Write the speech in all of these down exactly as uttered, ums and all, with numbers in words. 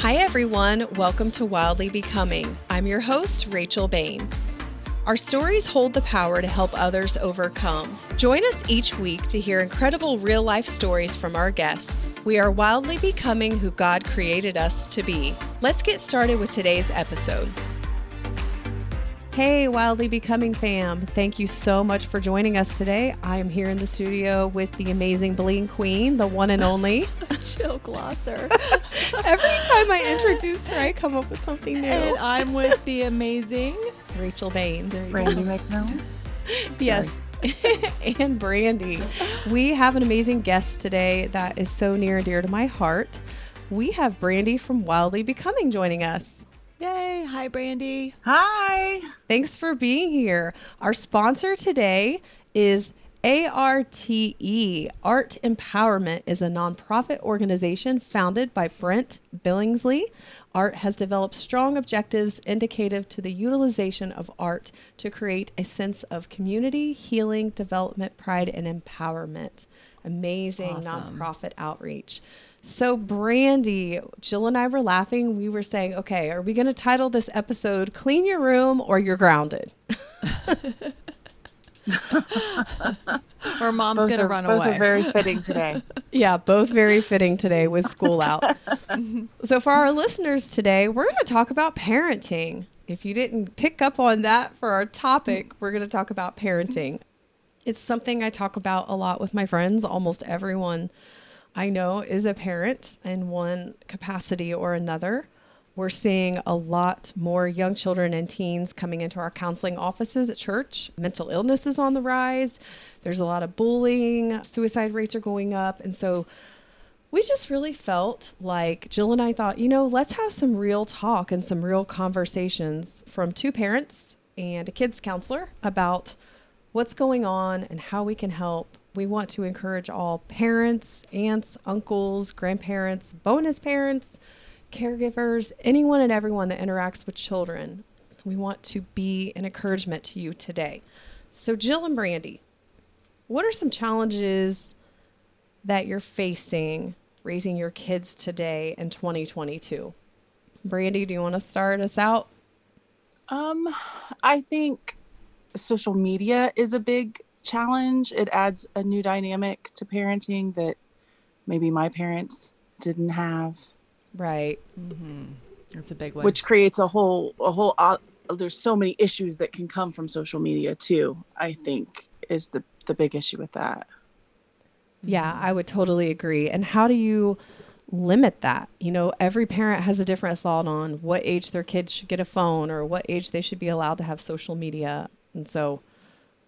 Hi everyone, welcome to Wildly Becoming. I'm your host, Rachel Bain. Our stories hold the power to help others overcome. Join us each week to hear incredible real-life stories from our guests. We are wildly becoming who God created us to be. Let's get started with today's episode. Hey, Wildly Becoming fam. Thank you so much for joining us today. I am here in the studio with the amazing Bling Queen, the one and only. Jill Glosser. Every time I introduce her, I come up with something new. And I'm with the amazing Rachel Bain. Brandy McMillan. Yes. And Brandy. We have an amazing guest today that is so near and dear to my heart. We have Brandy from Wildly Becoming joining us. Yay. Hi, Brandy. Hi. Thanks for being here. Our sponsor today is ARTE. ARTE Empowerment is a nonprofit organization founded by Brent Billingsley. ARTE has developed strong objectives indicative to the utilization of ARTE to create a sense of community, healing, development, pride, and empowerment. Amazing awesome. Nonprofit outreach. So Brandy, Jill and I were laughing. We were saying, okay, are we going to title this episode Clean Your Room or You're Grounded? Or Mom's going to run both away. Both are very fitting today. Yeah, both very fitting today with school out. So for our listeners today, we're going to talk about parenting. If you didn't pick up on that for our topic, we're going to talk about parenting. It's something I talk about a lot with my friends. Almost everyone I know is a parent in one capacity or another. We're seeing a lot more young children and teens coming into our counseling offices at church. Mental illness is on the rise. There's a lot of bullying. Suicide rates are going up. And so we just really felt like Jill and I thought, you know, let's have some real talk and some real conversations from two parents and a kids counselor about what's going on and how we can help. We want to encourage all parents, aunts, uncles, grandparents, bonus parents, caregivers, anyone and everyone that interacts with children. We want to be an encouragement to you today. So Jill and Brandy, what are some challenges that you're facing raising your kids today in twenty twenty-two? Brandy, do you want to start us out? Um, I think social media is a big challenge. It adds a new dynamic to parenting that maybe my parents didn't have. Right. Mm-hmm. That's a big one. Which creates a whole, a whole, uh, there's so many issues that can come from social media too, I think is the, the big issue with that. Yeah, I would totally agree. And how do you limit that? You know, every parent has a different thought on what age their kids should get a phone or what age they should be allowed to have social media. And so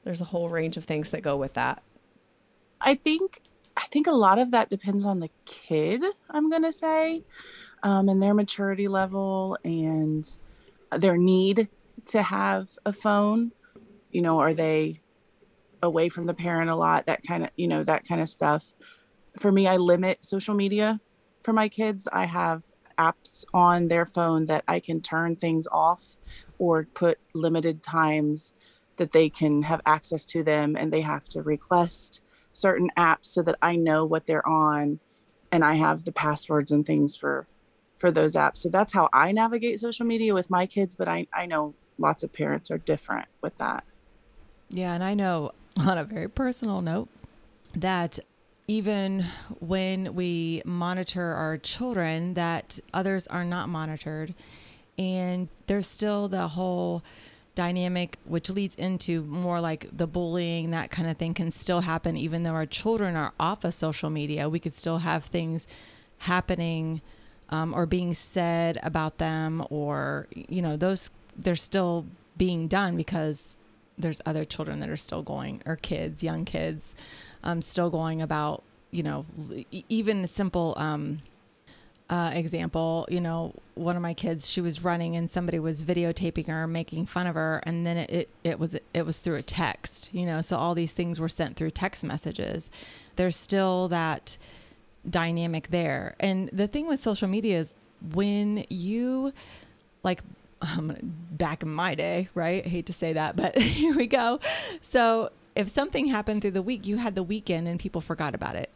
there's a whole range of things that go with that. I think I think a lot of that depends on the kid, I'm going to say, um, and their maturity level and their need to have a phone. You know, are they away from the parent a lot? That kind of, you know, that kind of stuff. For me, I limit social media for my kids. I have apps on their phone that I can turn things off or put limited times that they can have access to them, and they have to request certain apps so that I know what they're on, and I have the passwords and things for, for those apps. So that's how I navigate social media with my kids, but I, I know lots of parents are different with that. Yeah, and I know on a very personal note that even when we monitor our children, that others are not monitored, and there's still the whole dynamic, which leads into more like the bullying, that kind of thing can still happen. Even though our children are off of social media, we could still have things happening um, or being said about them, or, you know, those they're still being done because there's other children that are still going, or kids, young kids, um, still going about, you know, even a simple um, Uh, example, you know, one of my kids, she was running and somebody was videotaping her, making fun of her. And then it, it, it was, it was through a text, you know, so all these things were sent through text messages. There's still that dynamic there. And the thing with social media is when you like um, back in my day, right? I hate to say that, but here we go. So if something happened through the week, you had the weekend and people forgot about it.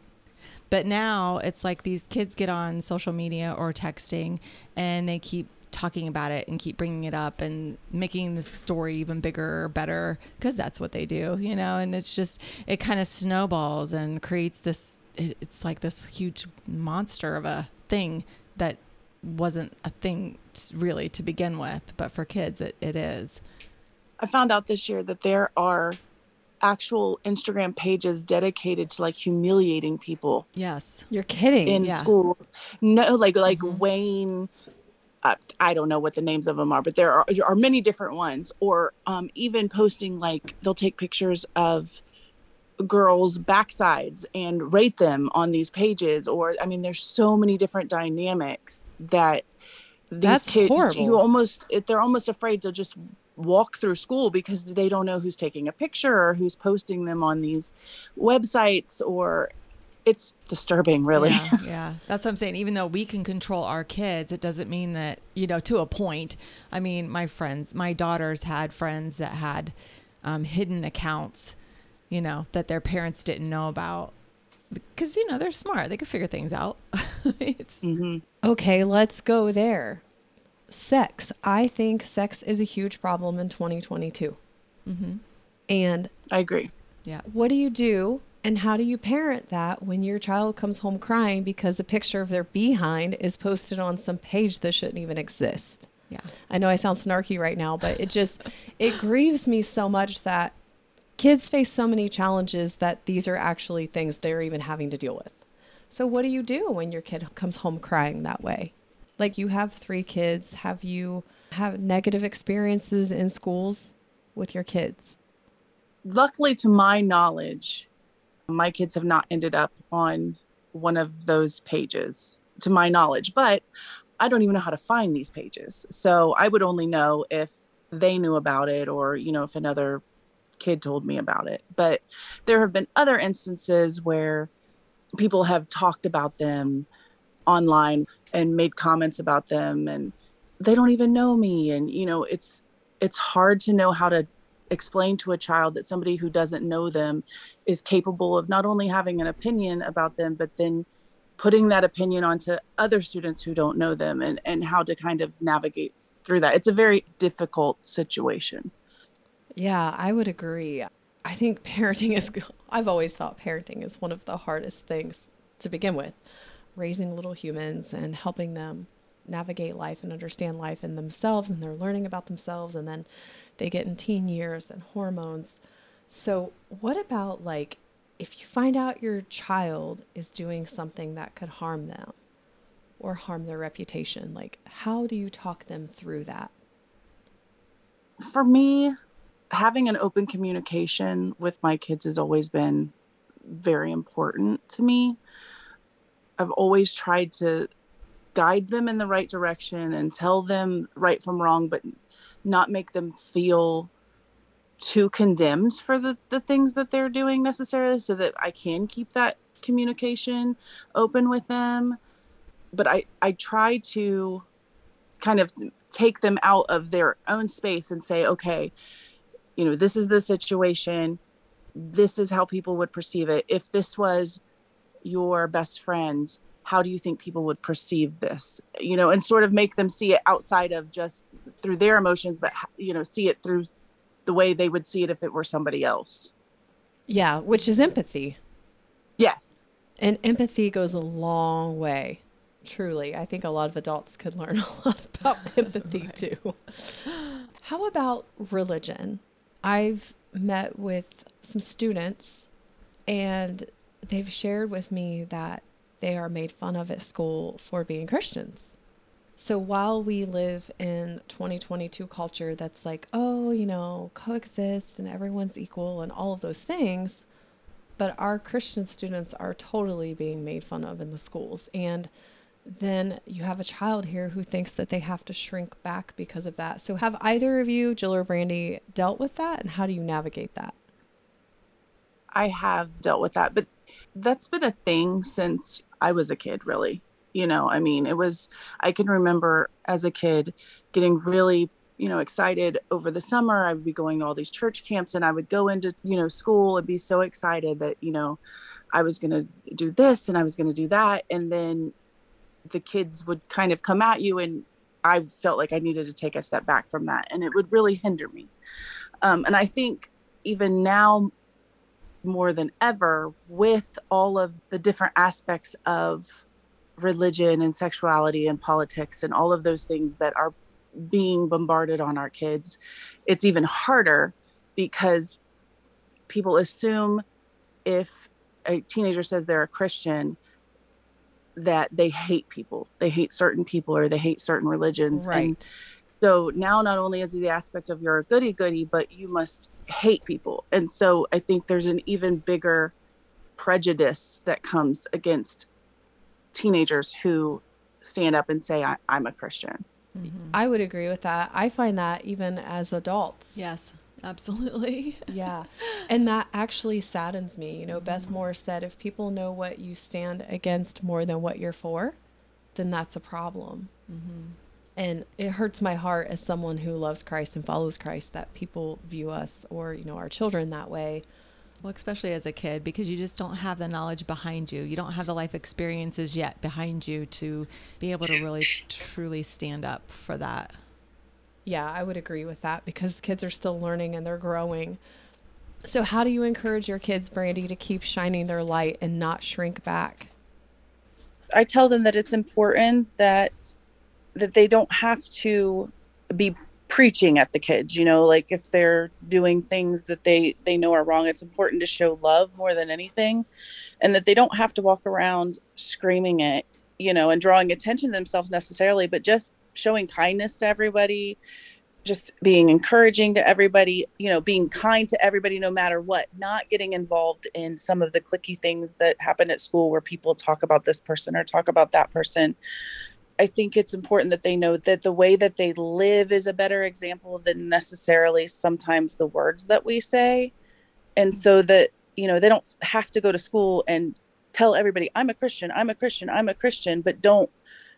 But now it's like these kids get on social media or texting and they keep talking about it and keep bringing it up and making the story even bigger or better, because that's what they do, you know. And it's just, it kind of snowballs and creates this, it, it's like this huge monster of a thing that wasn't a thing really to begin with, but for kids it, it is. I found out this year that there are actual Instagram pages dedicated to like humiliating people. Yes. You're kidding. In yeah. schools. No, like, like mm-hmm. Wayne, uh, I don't know what the names of them are, but there are, there are many different ones. Or um, even posting, like, they'll take pictures of girls' backsides and rate them on these pages. Or, I mean, there's so many different dynamics that these That's kids, horrible. you almost, they're almost afraid to just walk through school because they don't know who's taking a picture or who's posting them on these websites. Or it's disturbing, really. Yeah, yeah, that's what I'm saying. Even though we can control our kids, it doesn't mean that, you know, to a point. I mean, my friends, my daughters had friends that had um, hidden accounts, you know, that their parents didn't know about, because, you know, they're smart. They could figure things out. It's mm-hmm. Okay, let's go there. Sex. I think sex is a huge problem in twenty twenty-two. Mm-hmm. And I agree. Yeah. What do you do and how do you parent that when your child comes home crying because a picture of their behind is posted on some page that shouldn't even exist? Yeah. I know I sound snarky right now, but it just, it grieves me so much that kids face so many challenges that these are actually things they're even having to deal with. So what do you do when your kid comes home crying that way? Like, you have three kids. Have you had negative experiences in schools with your kids? Luckily, to my knowledge, my kids have not ended up on one of those pages, to my knowledge. But I don't even know how to find these pages. So I would only know if they knew about it, or, you know, if another kid told me about it. But there have been other instances where people have talked about them online and made comments about them, and they don't even know me. And, you know, it's, it's hard to know how to explain to a child that somebody who doesn't know them is capable of not only having an opinion about them, but then putting that opinion onto other students who don't know them, and, and how to kind of navigate through that. It's a very difficult situation. Yeah, I would agree. I think parenting is, I've always thought parenting is one of the hardest things to begin with. Raising little humans and helping them navigate life and understand life and themselves, and they're learning about themselves, and then they get in teen years and hormones. So what about, like, if you find out your child is doing something that could harm them or harm their reputation, like, how do you talk them through that? For me, having an open communication with my kids has always been very important to me. I've always tried to guide them in the right direction and tell them right from wrong, but not make them feel too condemned for the, the things that they're doing necessarily, so that I can keep that communication open with them. But I, I try to kind of take them out of their own space and say, okay, you know, this is the situation. This is how people would perceive it. If this was your best friend, how do you think people would perceive this? You know, and sort of make them see it outside of just through their emotions, but, you know, see it through the way they would see it if it were somebody else. Yeah, which is empathy. Yes. And empathy goes a long way. Truly. I think a lot of adults could learn a lot about empathy right. too. How about religion? I've met with some students, and they've shared with me that they are made fun of at school for being Christians. So while we live in twenty twenty-two culture that's like, oh, you know, coexist and everyone's equal and all of those things, but our Christian students are totally being made fun of in the schools. And then you have a child here who thinks that they have to shrink back because of that. So have either of you, Jill or Brandy, dealt with that? And how do you navigate that? I have dealt with that, but that's been a thing since I was a kid, really. You know, I mean, it was, I can remember as a kid getting really, you know, excited over the summer. I would be going to all these church camps, and I would go into, you know, school and be so excited that, you know, I was going to do this and I was going to do that. And then the kids would kind of come at you, and I felt like I needed to take a step back from that, and it would really hinder me. Um, and I think even now more than ever, with all of the different aspects of religion and sexuality and politics and all of those things that are being bombarded on our kids, it's even harder because people assume if a teenager says they're a Christian, that they hate people, they hate certain people, or they hate certain religions. Right. And so now not only is it the aspect of you're a goody-goody, but you must hate people. And so I think there's an even bigger prejudice that comes against teenagers who stand up and say, I- I'm a Christian. Mm-hmm. I would agree with that. I find that even as adults. Yes, absolutely. Yeah. And that actually saddens me. You know, mm-hmm. Beth Moore said, if people know what you stand against more than what you're for, then that's a problem. Mm-hmm. And it hurts my heart as someone who loves Christ and follows Christ that people view us, or, you know, our children that way. Well, especially as a kid, because you just don't have the knowledge behind you. You don't have the life experiences yet behind you to be able to really truly stand up for that. Yeah, I would agree with that, because kids are still learning and they're growing. So how do you encourage your kids, Brandy, to keep shining their light and not shrink back? I tell them that it's important that that they don't have to be preaching at the kids, you know, like if they're doing things that they, they know are wrong, it's important to show love more than anything, and that they don't have to walk around screaming it, you know, and drawing attention to themselves necessarily, but just showing kindness to everybody, just being encouraging to everybody, you know, being kind to everybody, no matter what, not getting involved in some of the cliquey things that happen at school where people talk about this person or talk about that person. I think it's important that they know that the way that they live is a better example than necessarily sometimes the words that we say. And so that, you know, they don't have to go to school and tell everybody, I'm a Christian, I'm a Christian, I'm a Christian, but don't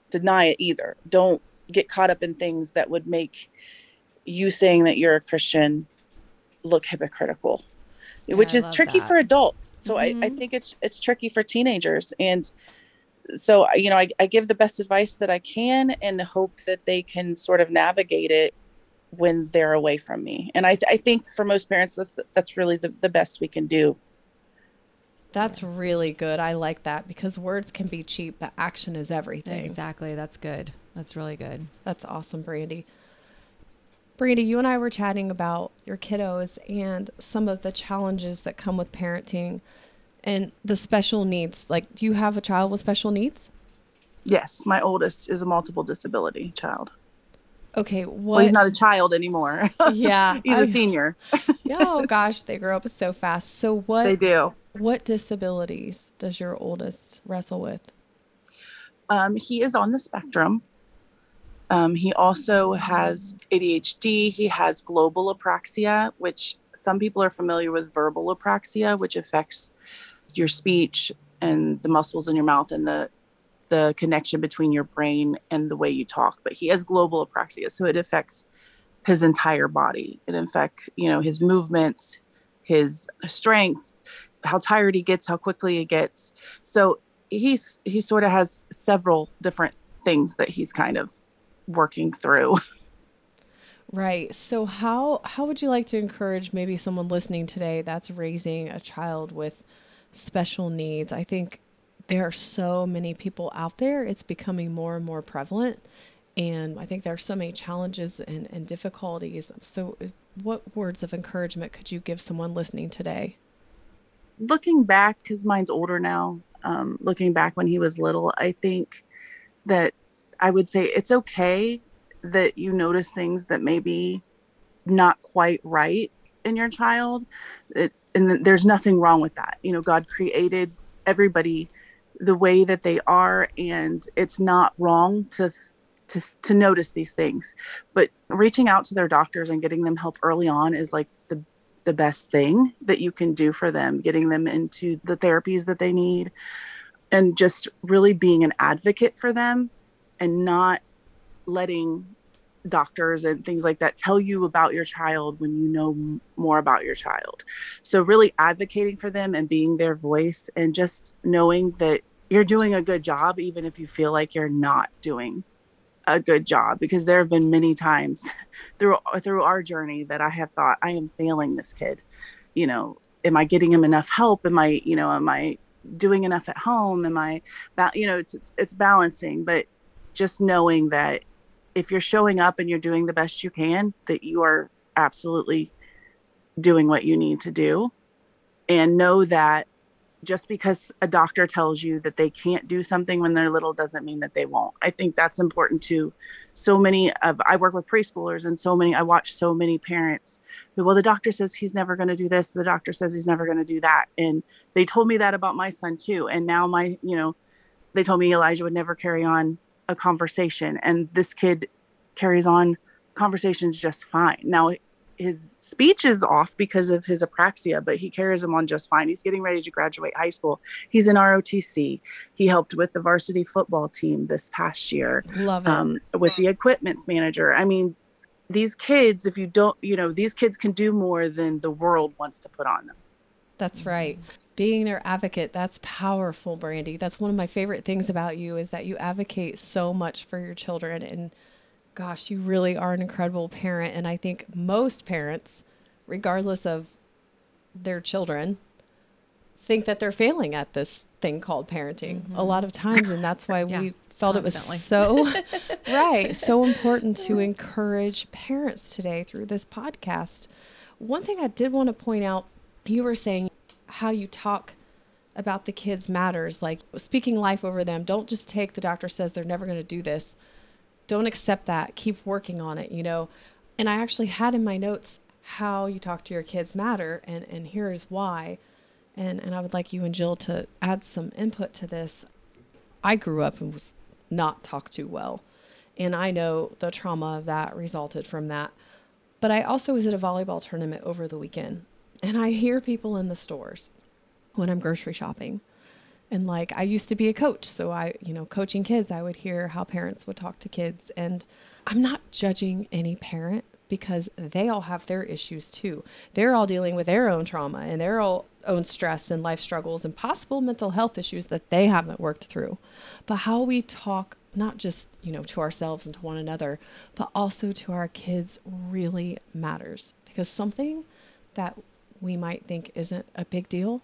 deny it either. Don't get caught up in things that would make you saying that you're a Christian look hypocritical, yeah, which I is tricky that. For adults. So mm-hmm. I, I think it's, it's tricky for teenagers. And so, you know, I, I give the best advice that I can and hope that they can sort of navigate it when they're away from me. And I, th- I think for most parents, that's, that's really the, the best we can do. That's really good. I like that, because words can be cheap, but action is everything. Exactly. That's good. That's really good. That's awesome, Brandy. Brandy, you and I were chatting about your kiddos and some of the challenges that come with parenting. And the special needs, like, do you have a child with special needs? Yes. My oldest is a multiple disability child. Okay. What? Well, he's not a child anymore. Yeah. He's I, a senior. Yeah. Oh gosh. They grow up so fast. So what, they do. What disabilities does your oldest wrestle with? Um, he is on the spectrum. Um, he also has A D H D. He has global apraxia, which some people are familiar with verbal apraxia, which affects your speech and the muscles in your mouth and the the connection between your brain and the way you talk. But he has global apraxia, so it affects his entire body. It affects, you know, his movements, his strength, how tired he gets, how quickly he gets. So he's he sort of has several different things that he's kind of working through. Right. So how how would you like to encourage maybe someone listening today that's raising a child with special needs? I think there are so many people out there. It's becoming more and more prevalent. And I think there are so many challenges and, and difficulties. So what words of encouragement could you give someone listening today? Looking back, because mine's older now, um, looking back when he was little, I think that I would say it's okay that you notice things that may be not quite right in your child. It, and there's nothing wrong with that. You know, God created everybody the way that they are, and it's not wrong to, to, to notice these things, but reaching out to their doctors and getting them help early on is like the, the best thing that you can do for them, getting them into the therapies that they need and just really being an advocate for them and not letting doctors and things like that tell you about your child when you know m- more about your child. So really advocating for them and being their voice and just knowing that you're doing a good job, even if you feel like you're not doing a good job, because there have been many times through through our journey that I have thought, I am failing this kid. You know, am I getting him enough help? Am I, you know, am I doing enough at home? Am I, you know, it's it's, it's balancing, but just knowing that if you're showing up and you're doing the best you can, that you are absolutely doing what you need to do. And know that just because a doctor tells you that they can't do something when they're little doesn't mean that they won't. I think that's important too. So many of, I work with preschoolers and so many, I watch so many parents who, well, the doctor says he's never going to do this. The doctor says he's never going to do that. And they told me that about my son too. And now my, you know, they told me Elijah would never carry on a conversation. And this kid carries on conversations just fine. Now his speech is off because of his apraxia, but he carries him on just fine. He's getting ready to graduate high school. He's in R O T C. He helped with the varsity football team this past year. Love it. Um, with the equipment's manager. I mean, these kids, if you don't, you know, these kids can do more than the world wants to put on them. That's right. Being their advocate. That's powerful, Brandy. That's one of my favorite things about you is that you advocate so much for your children, and gosh, you really are an incredible parent. And I think most parents, regardless of their children, think that they're failing at this thing called parenting mm-hmm. a lot of times. And that's why yeah, we felt constantly. It was so, right, so important to encourage parents today through this podcast. One thing I did want to point out, you were saying how you talk about the kids matters, like speaking life over them. Don't just take the doctor says they're never going to do this. Don't accept that. Keep working on it, you know. And I actually had in my notes how you talk to your kids matter, and, and here is why. And and I would like you and Jill to add some input to this. I grew up and was not talked to well. And I know the trauma that resulted from that. But I also was at a volleyball tournament over the weekend. And I hear people in the stores when I'm grocery shopping. And like, I used to be a coach. So I, you know, coaching kids, I would hear how parents would talk to kids, and I'm not judging any parent because they all have their issues too. They're all dealing with their own trauma and their own stress and life struggles and possible mental health issues that they haven't worked through. But how we talk, not just, you know, to ourselves and to one another, but also to our kids really matters, because something that we might think isn't a big deal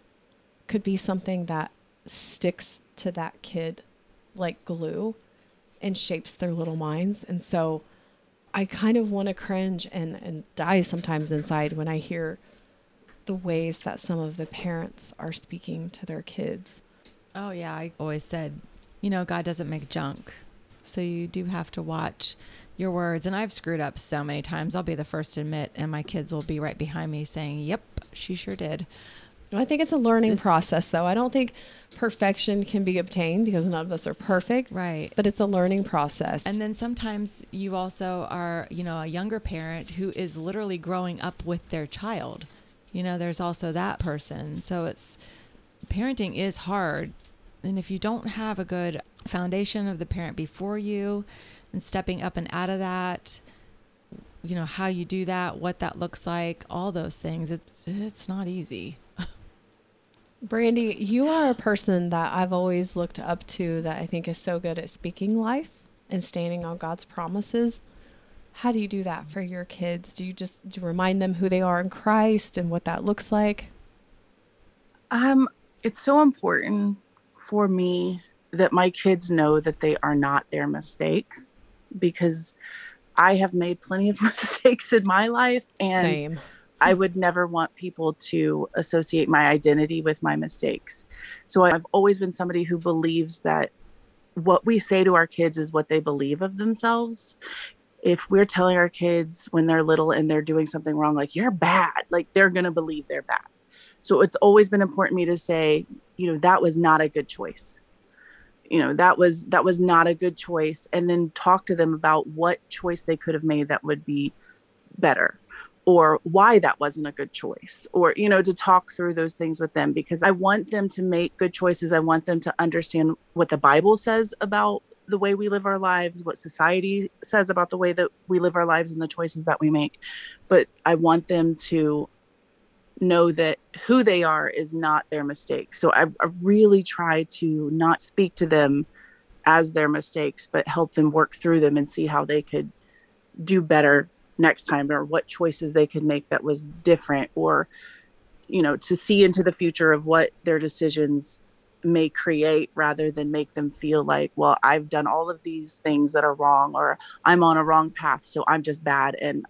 could be something that sticks to that kid like glue and shapes their little minds. And so I kind of want to cringe and, and die sometimes inside when I hear the ways that some of the parents are speaking to their kids. Oh yeah. I always said, you know, God doesn't make junk. So you do have to watch your words. And I've screwed up so many times. I'll be the first to admit, and my kids will be right behind me saying, yep, she sure did. I think it's a learning it's, process, though. I don't think perfection can be obtained because none of us are perfect. Right. But it's a learning process. And then sometimes you also are, you know, a younger parent who is literally growing up with their child. You know, there's also that person. So it's parenting is hard. And if you don't have a good foundation of the parent before you and stepping up and out of that, you know, how you do that, what that looks like, all those things, it, it's not easy. Brandy, you are a person that I've always looked up to that I think is so good at speaking life and standing on God's promises. How do you do that for your kids? Do you just do you remind them who they are in Christ and what that looks like? Um, it's so important for me that my kids know that they are not their mistakes, because I have made plenty of mistakes in my life. And Same. I would never want people to associate my identity with my mistakes. So I've always been somebody who believes that what we say to our kids is what they believe of themselves. If we're telling our kids when they're little and they're doing something wrong, like you're bad, like they're going to believe they're bad. So it's always been important to me to say, you know, that was not a good choice. You know, that was, that was not a good choice. And then talk to them about what choice they could have made that would be better, or why that wasn't a good choice, or, you know, to talk through those things with them, because I want them to make good choices. I want them to understand what the Bible says about the way we live our lives, what society says about the way that we live our lives and the choices that we make. But I want them to know that who they are is not their mistake. So I, I really try to not speak to them as their mistakes, but help them work through them and see how they could do better next time, or what choices they could make that was different, or, you know, to see into the future of what their decisions may create, rather than make them feel like, well, I've done all of these things that are wrong, or I'm on a wrong path, so I'm just bad. And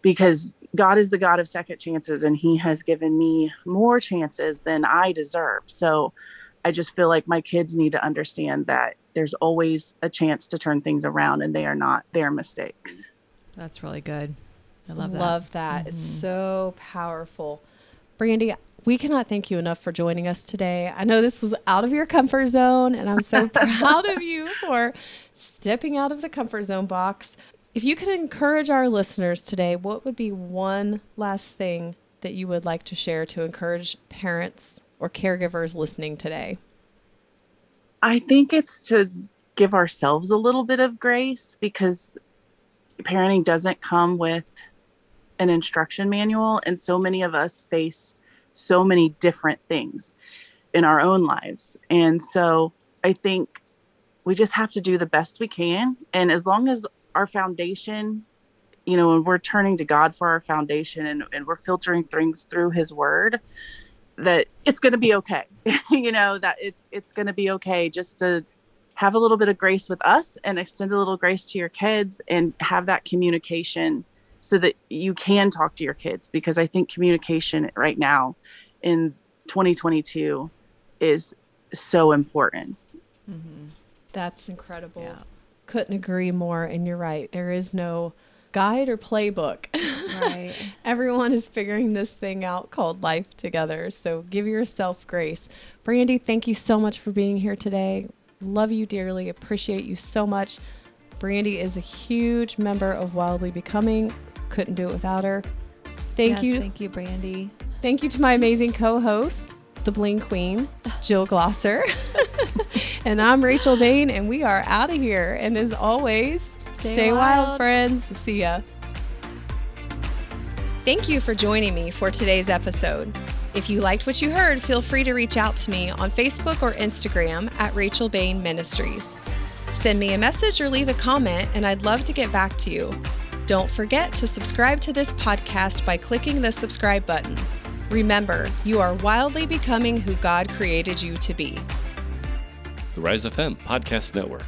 because God is the God of second chances, and he has given me more chances than I deserve. So I just feel like my kids need to understand that there's always a chance to turn things around, and they are not their mistakes. That's really good. I love that. Love that. Mm-hmm. It's so powerful. Brandy, we cannot thank you enough for joining us today. I know this was out of your comfort zone, and I'm so proud of you for stepping out of the comfort zone box. If you could encourage our listeners today, what would be one last thing that you would like to share to encourage parents or caregivers listening today? I think it's to give ourselves a little bit of grace, because parenting doesn't come with an instruction manual, and so many of us face so many different things in our own lives. And so I think we just have to do the best we can. And as long as our foundation, you know, and we're turning to God for our foundation, and, and we're filtering things through his word, that it's going to be okay. You know, that it's, it's going to be okay just to have a little bit of grace with us and extend a little grace to your kids, and have that communication so that you can talk to your kids. Because I think communication right now in twenty twenty-two is so important. Mm-hmm. That's incredible. Yeah. Couldn't agree more. And you're right. There is no guide or playbook. Right. Everyone is figuring this thing out called life together. So give yourself grace. Brandy, thank you so much for being here today. Love you dearly. Appreciate you so much. Brandy is a huge member of Wildly Becoming. Couldn't do it without her. Thank yes, you. Thank you, Brandy. Thank you to my amazing co-host, the Bling Queen, Jill Glosser. And I'm Rachel Bain, and we are out of here. And as always, stay, stay wild. wild, friends. See ya. Thank you for joining me for today's episode. If you liked what you heard, feel free to reach out to me on Facebook or Instagram at Rachel Bain Ministries. Send me a message or leave a comment, and I'd love to get back to you. Don't forget to subscribe to this podcast by clicking the subscribe button. Remember, you are wildly becoming who God created you to be. The Rise F M Podcast Network.